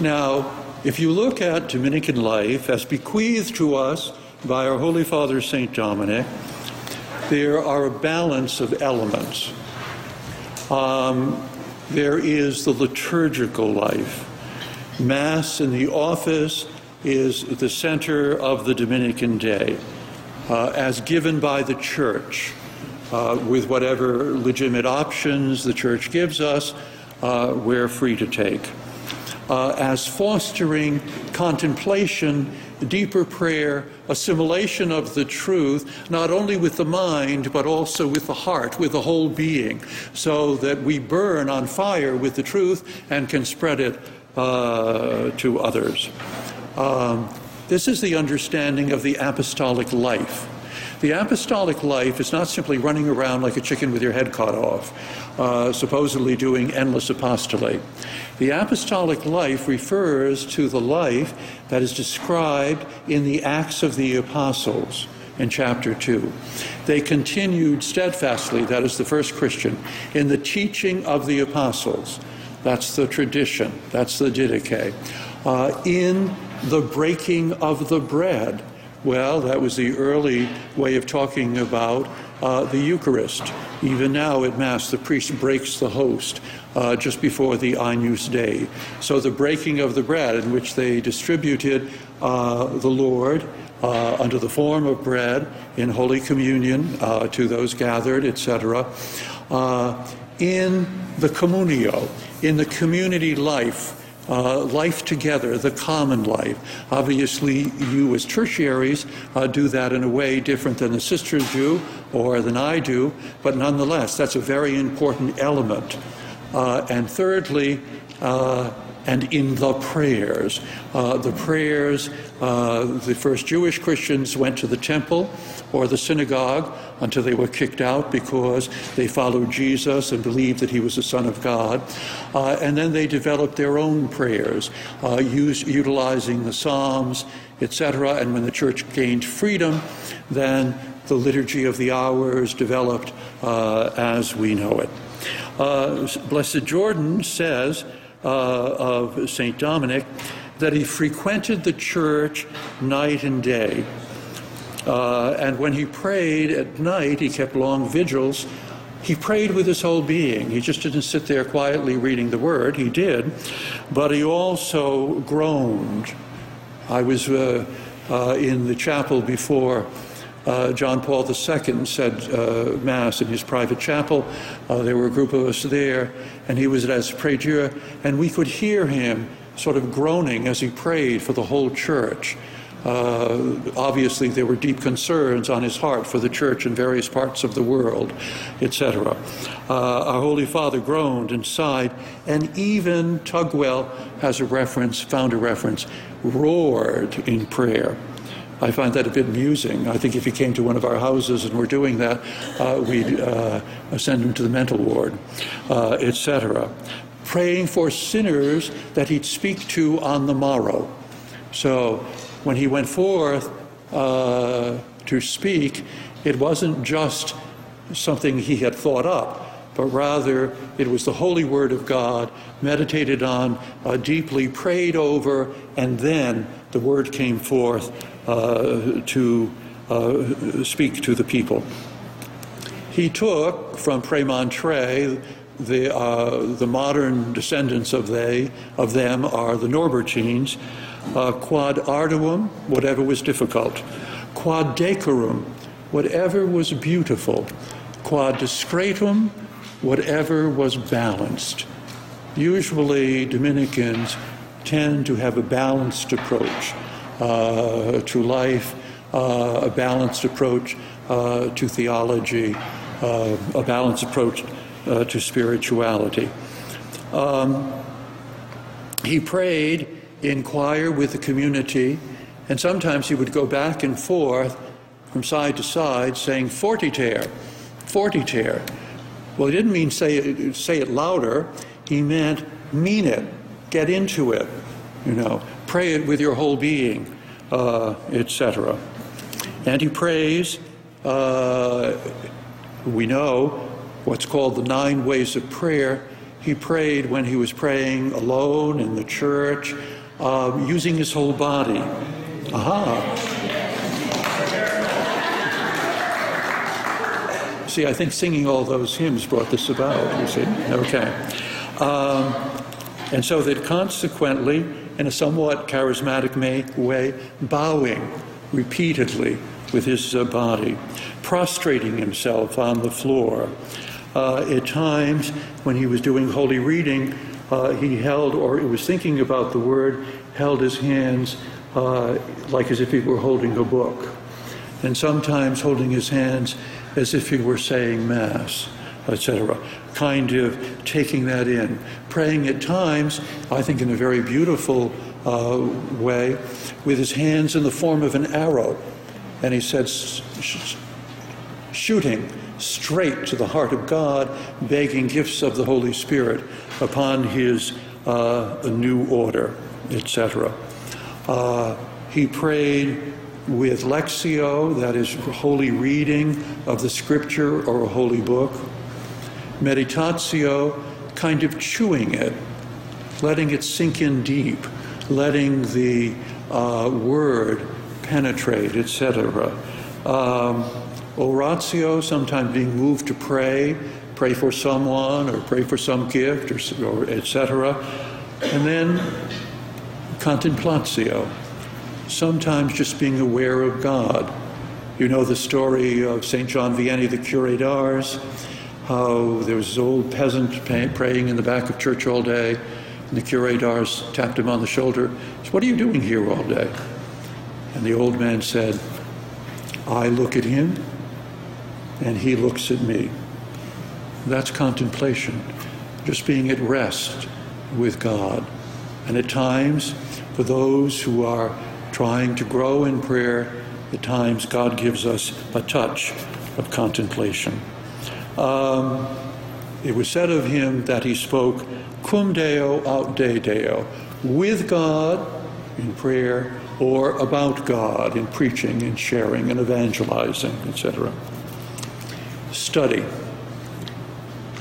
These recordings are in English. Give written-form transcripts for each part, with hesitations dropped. Now, if you look at Dominican life as bequeathed to us by our Holy Father, St. Dominic, there are a balance of elements. There is the liturgical life. Mass in the office is the center of the Dominican day, as given by the Church, with whatever legitimate options the Church gives us, we're free to take. As fostering contemplation, deeper prayer, assimilation of the truth, not only with the mind, but also with the heart, with the whole being, so that we burn on fire with the truth and can spread it to others. This is the understanding of the apostolic life. The apostolic life is not simply running around like a chicken with your head cut off, supposedly doing endless apostolate. The apostolic life refers to the life that is described in the Acts of the Apostles in chapter 2. They continued steadfastly, that is the first Christian, in the teaching of the apostles. That's the tradition, that's the Didache. In the breaking of the bread. Well, that was the early way of talking about the Eucharist. Even now at Mass, the priest breaks the host just before the Agnus Dei. So the breaking of the bread, in which they distributed the Lord under the form of bread in Holy Communion to those gathered, etc. In the communio, in the community life, life together, the common life. Obviously, you as tertiaries do that in a way different than the sisters do or than I do, but nonetheless, that's a very important element. And thirdly, and in the prayers, the first Jewish Christians went to the temple or the synagogue until they were kicked out because they followed Jesus and believed that he was the Son of God. And then they developed their own prayers, utilizing the Psalms, etc. And when the Church gained freedom, then the liturgy of the hours developed as we know it. Blessed Jordan says, of St. Dominic, that he frequented the church night and day. And when he prayed at night, he kept long vigils. He prayed with his whole being. He just didn't sit there quietly reading the word. He did, but he also groaned. I was in the chapel before John Paul II said Mass in his private chapel. There were a group of us there, and he was at his prie Dieu, and we could hear him sort of groaning as he prayed for the whole church. Obviously, there were deep concerns on his heart for the church in various parts of the world, etc. Our Holy Father groaned and sighed, and even Tugwell has a reference, found a reference, roared in prayer. I find that a bit amusing. I think if he came to one of our houses and were doing that, we'd send him to the mental ward, etc. Praying for sinners that he'd speak to on the morrow. So when he went forth to speak, it wasn't just something he had thought up, but rather it was the holy word of God, meditated on, deeply prayed over, and then the word came forth to speak to the people. He took from Premontré, the modern descendants of them are the Norbertines, quad arduum, whatever was difficult, quad decorum, whatever was beautiful, quad discretum, whatever was balanced. Usually Dominicans tend to have a balanced approach to life, a balanced approach to theology, a balanced approach to spirituality. He prayed in choir with the community, and sometimes he would go back and forth from side to side saying, Fortiter, Fortiter. Well, he didn't mean say it louder. He meant mean it, get into it, you know. Pray it with your whole being, etc. And he prays, we know, what's called the 9 ways of prayer. He prayed when he was praying alone in the church, using his whole body. Aha. See, I think singing all those hymns brought this about, you see. Okay. And so that consequently, in a somewhat charismatic way, bowing repeatedly with his body, prostrating himself on the floor. At times, when he was doing Holy Reading, he held, or he was thinking about the word, held his hands like as if he were holding a book, and sometimes holding his hands as if he were saying Mass, etc., kind of taking that in. Praying at times, I think in a very beautiful way, with his hands in the form of an arrow. And he said, shooting straight to the heart of God, begging gifts of the Holy Spirit upon his new order, etc. He prayed with Lectio, that is holy reading of the scripture or a holy book. Meditatio, kind of chewing it, letting it sink in deep, letting the word penetrate, etc. Oratio, sometimes being moved to pray for someone or pray for some gift, or etc. And then contemplatio, sometimes just being aware of God. You know the story of Saint John Vianney, the Curé d'Ars, how there was this old peasant praying in the back of church all day, and the Curé d'Ars tapped him on the shoulder. He said, "What are you doing here all day?" And the old man said, "I look at him, and he looks at me." That's contemplation, just being at rest with God. And at times, for those who are trying to grow in prayer, at times God gives us a touch of contemplation. It was said of him that he spoke cum deo aut de deo, with God in prayer, or about God in preaching and sharing and evangelizing, etc. Study.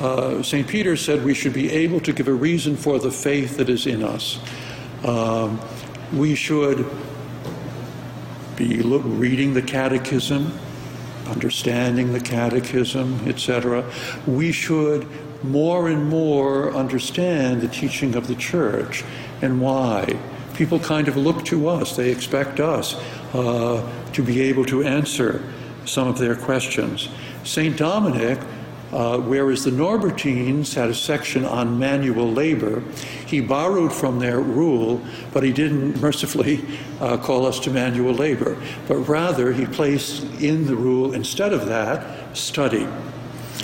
St. Peter said we should be able to give a reason for the faith that is in us. We should be reading the catechism, understanding the catechism, etc. We should more and more understand the teaching of the church and why. People kind of look to us. They expect us to be able to answer some of their questions. St. Dominic, whereas the Norbertines had a section on manual labor, he borrowed from their rule, but he didn't mercifully call us to manual labor. But rather, he placed in the rule, instead of that, study.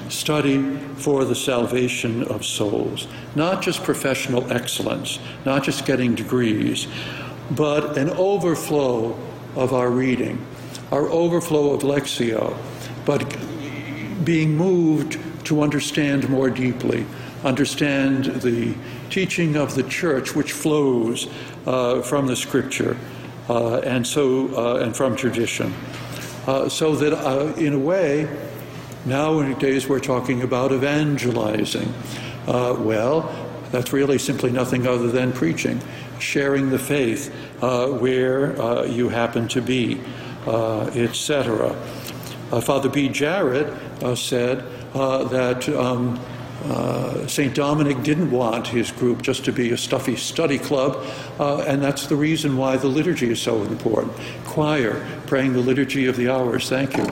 Study for the salvation of souls, not just professional excellence, not just getting degrees, but an overflow of our reading, our overflow of Lectio, but being moved to understand more deeply, understand the teaching of the Church, which flows from the Scripture and from tradition, so that in a way. Nowadays, we're talking about evangelizing. Well, that's really simply nothing other than preaching, sharing the faith where you happen to be, etc. Father B. Jarrett said that St. Dominic didn't want his group just to be a stuffy study club, and that's the reason why the liturgy is so important. Choir, praying the liturgy of the hours, thank you.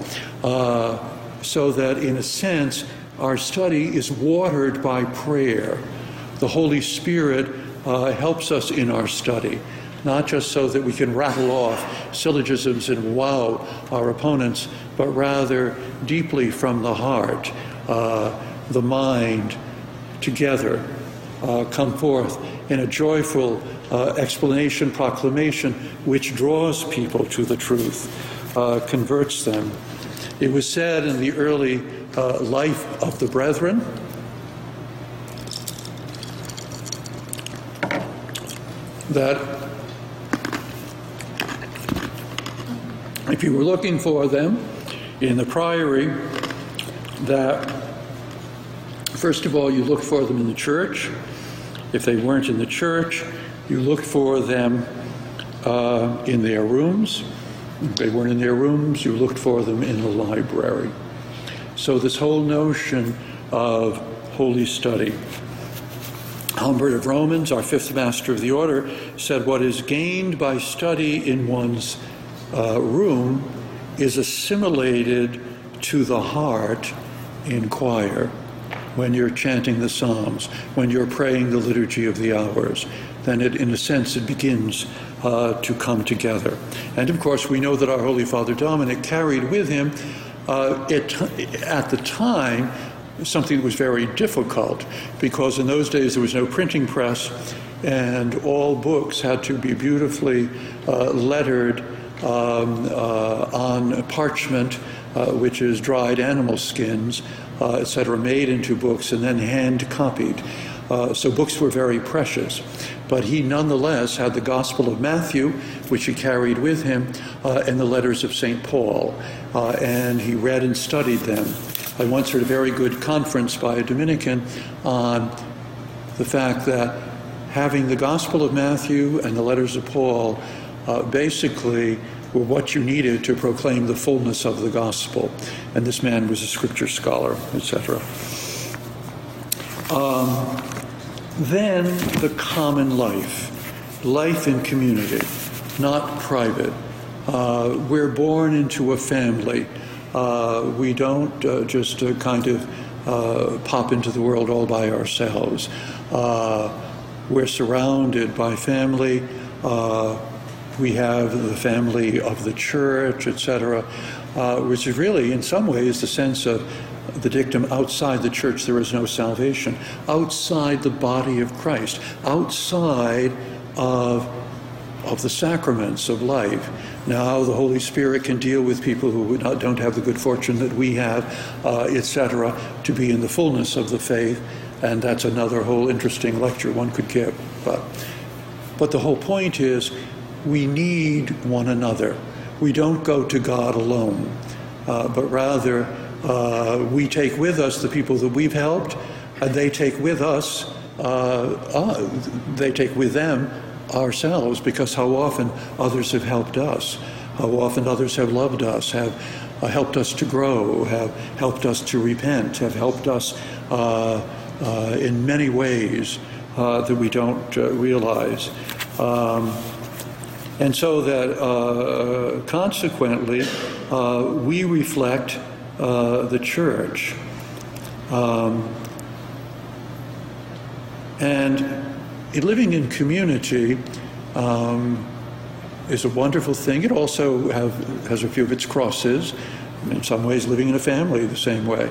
So that, in a sense, our study is watered by prayer. The Holy Spirit helps us in our study, not just so that we can rattle off syllogisms and wow our opponents, but rather deeply from the heart, the mind, together, come forth in a joyful explanation, proclamation, which draws people to the truth, converts them. It was said in the early life of the brethren that if you were looking for them in the priory, that First of all, you look for them in the church. If they weren't in the church, you look for them in their rooms. If they weren't in their rooms, you looked for them in the library. So this whole notion of holy study. Humbert of Romans, our fifth master of the order, said what is gained by study in one's room is assimilated to the heart in choir, when you're chanting the Psalms, when you're praying the Liturgy of the Hours. Then it, in a sense, it begins to come together. And of course, we know that our Holy Father Dominic carried with him at the time something that was very difficult, because in those days there was no printing press and all books had to be beautifully lettered on parchment, which is dried animal skins, etc., made into books and then hand copied. So books were very precious. But he nonetheless had the Gospel of Matthew, which he carried with him, and the letters of St. Paul, and he read and studied them. I once heard a very good conference by a Dominican on the fact that having the Gospel of Matthew and the letters of Paul basically were what you needed to proclaim the fullness of the gospel. And this man was a scripture scholar, etc. Then the common life, life in community, not private. We're born into a family. We don't just kind of pop into the world all by ourselves. We're surrounded by family. We have the family of the church, etc., which is really, in some ways, the sense of the dictum, outside the church there is no salvation, outside the body of Christ, outside of the sacraments of life. Now the Holy Spirit can deal with people who don't have the good fortune that we have, etc., to be in the fullness of the faith, and that's another whole interesting lecture one could give. But the whole point is, we need one another. We don't go to God alone, but rather we take with us the people that we've helped, and they take with us, they take with them ourselves, because how often others have helped us, how often others have loved us, have helped us to grow, have helped us to repent, have helped us in many ways that we don't realize. And so that consequently, we reflect the church. And living in community is a wonderful thing. It also has a few of its crosses. In some ways, living in a family the same way.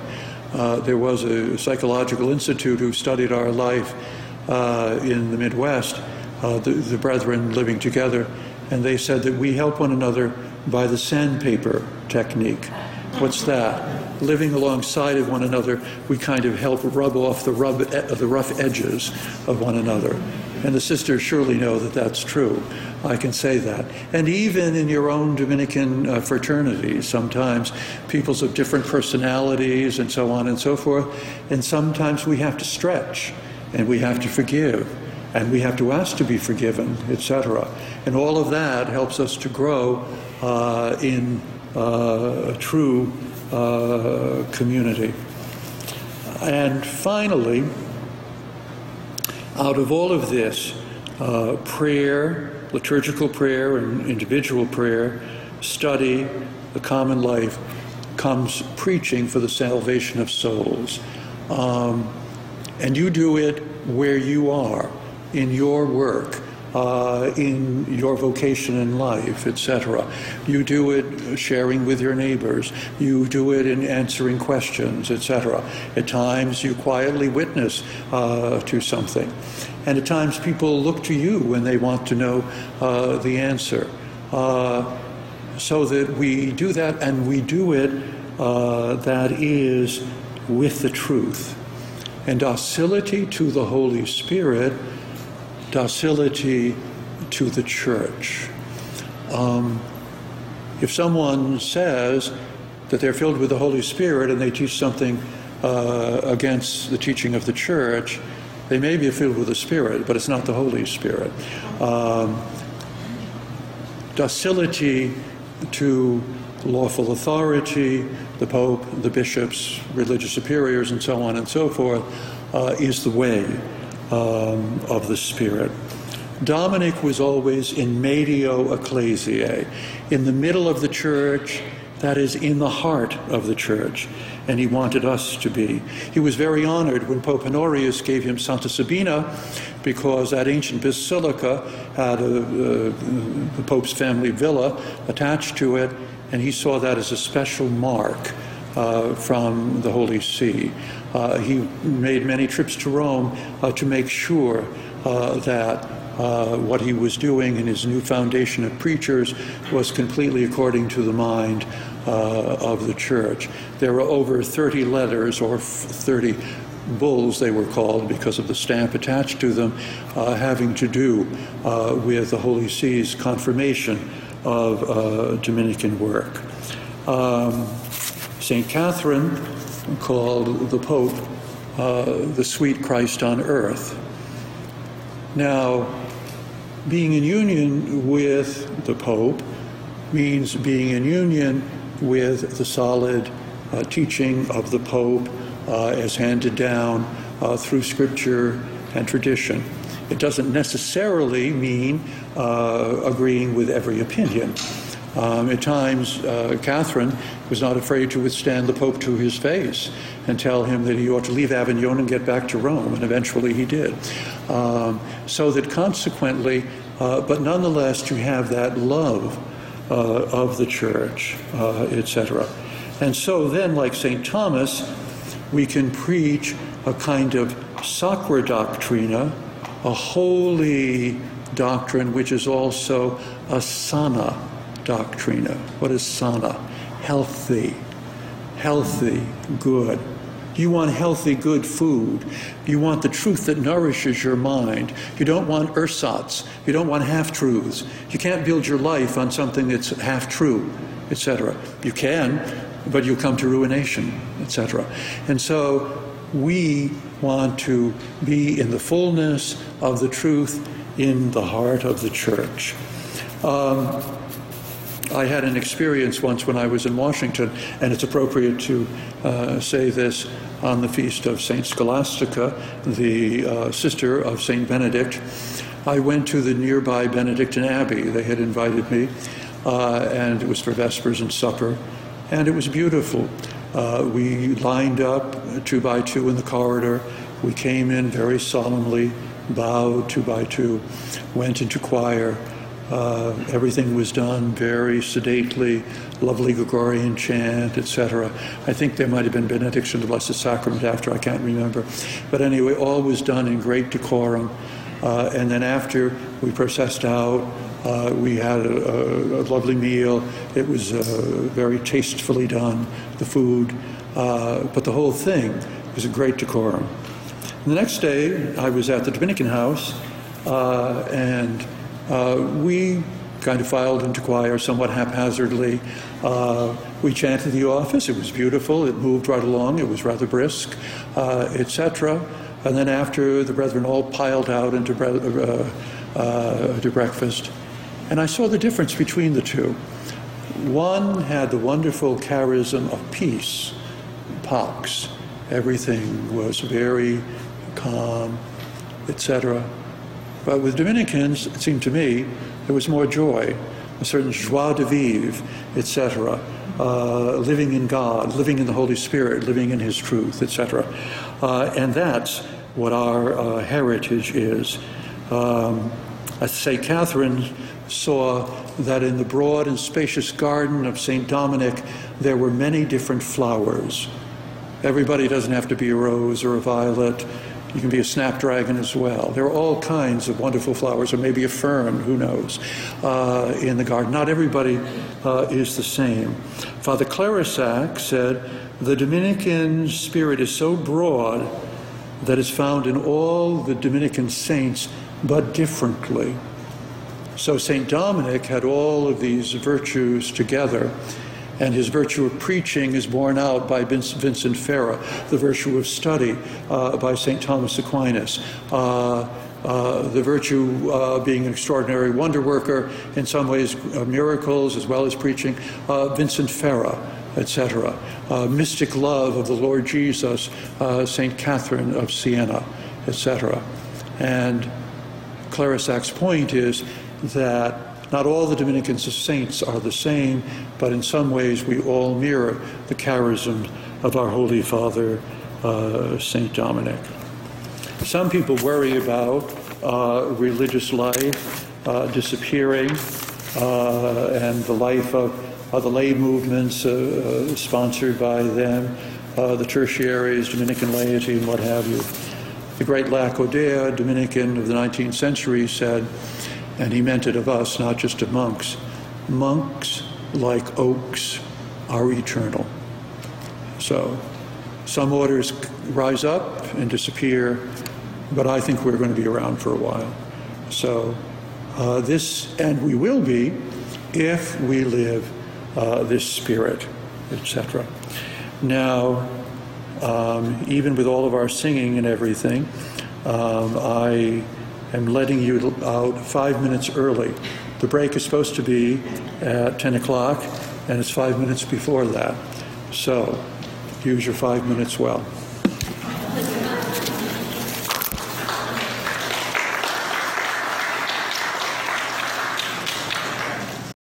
There was a psychological institute who studied our life in the Midwest, the brethren living together. And they said that we help one another by the sandpaper technique. What's that? Living alongside of one another, we kind of help rub off the rough edges of one another. And the sisters surely know that that's true. I can say that. And even in your own Dominican fraternity, sometimes people's of different personalities and so on and so forth. And sometimes we have to stretch, and we have to forgive, and we have to ask to be forgiven, etc. And all of that helps us to grow in a true community. And finally, out of all of this, prayer, liturgical prayer and individual prayer, study, the common life, comes preaching for the salvation of souls. And you do it where you are, in your work, in your vocation in life, etc. You do it sharing with your neighbors. You do it in answering questions, etc. At times you quietly witness to something. And at times people look to you when they want to know the answer. So that we do that, and we do it that is with the truth. And docility to the Holy Spirit, docility to the church. If someone says that they're filled with the Holy Spirit and they teach something against the teaching of the Church. They may be filled with the Spirit, but it's not the Holy Spirit. Docility to lawful authority, the Pope, the bishops, religious superiors, and so on and so forth, is the way of the Spirit. Dominic was always in medio ecclesiae, in the middle of the Church, that is, in the heart of the Church, and he wanted us to be. He was very honored when Pope Honorius gave him Santa Sabina, because that ancient basilica had the Pope's family villa attached to it, and he saw that as a special mark from the Holy See. He made many trips to Rome to make sure that what he was doing in his new foundation of preachers was completely according to the mind of the Church. There were over 30 letters, or 30 bulls they were called because of the stamp attached to them, having to do with the Holy See's confirmation of Dominican work. St. Catherine called the Pope the sweet Christ on earth. Now, being in union with the Pope means being in union with the solid teaching of the Pope as handed down through Scripture and tradition. It doesn't necessarily mean agreeing with every opinion. At times, Catherine was not afraid to withstand the Pope to his face and tell him that he ought to leave Avignon and get back to Rome, and eventually he did. So that consequently, but nonetheless, you have that love of the Church, etc. And so then, like St. Thomas, we can preach a kind of sacra doctrina, a holy doctrine, which is also a sana doctrina. What is sana? Healthy. Healthy, good. You want healthy, good food. You want the truth that nourishes your mind. You don't want ersatz. You don't want half-truths. You can't build your life on something that's half-true, etc. You can, but you come to ruination, etc. And so we want to be in the fullness of the truth in the heart of the Church. I had an experience once when I was in Washington, and it's appropriate to say this on the feast of St. Scholastica, the sister of St. Benedict. I went to the nearby Benedictine Abbey. They had invited me, and it was for Vespers and supper, and it was beautiful. We lined up 2 by 2 in the corridor. We came in very solemnly, bowed 2 by 2, went into choir. Everything was done very sedately, lovely Gregorian chant, etc. I think there might have been Benediction of the Blessed Sacrament after, I can't remember. But anyway, all was done in great decorum. And then after we processed out, we had a lovely meal. It was very tastefully done, the food. But the whole thing was a great decorum. And the next day, I was at the Dominican house, and we kind of filed into choir somewhat haphazardly. We chanted the office. It was beautiful. It moved right along. It was rather brisk, etc. And then after, the brethren all piled out into to breakfast. And I saw the difference between the two. One had the wonderful charism of peace, pox. Everything was very calm, etc. But with Dominicans, it seemed to me, there was more joy, a certain joie de vivre, etc., living in God, living in the Holy Spirit, living in His truth, etc. And that's what our heritage is. As St. Catherine saw that in the broad and spacious garden of St. Dominic, there were many different flowers. Everybody doesn't have to be a rose or a violet. You can be a snapdragon as well. There are all kinds of wonderful flowers, or maybe a fern, who knows, in the garden. Not everybody is the same. Father Clarisac said, the Dominican spirit is so broad that it's found in all the Dominican saints, but differently. So St. Dominic had all of these virtues together, and his virtue of preaching is borne out by Vincent Ferrer, the virtue of study by St. Thomas Aquinas, the virtue being an extraordinary wonder worker, in some ways miracles as well as preaching, Vincent Ferrer, etc. Mystic love of the Lord Jesus, St. Catherine of Siena, etc. And Clarisac's point is that not all the Dominicans as saints are the same, but in some ways we all mirror the charism of our Holy Father, St. Dominic. Some people worry about religious life disappearing and the life of the lay movements sponsored by them, the tertiaries, Dominican laity, and what have you. The great Lacordaire, Dominican of the 19th century, said, and he meant it of us, not just of monks, monks like oaks are eternal. So some orders rise up and disappear, but I think we're going to be around for a while. So and we will be, if we live this spirit, etc. Now, even with all of our singing and everything, I am letting you out 5 minutes early. The break is supposed to be at 10 o'clock, and it's 5 minutes before that. So use your 5 minutes well.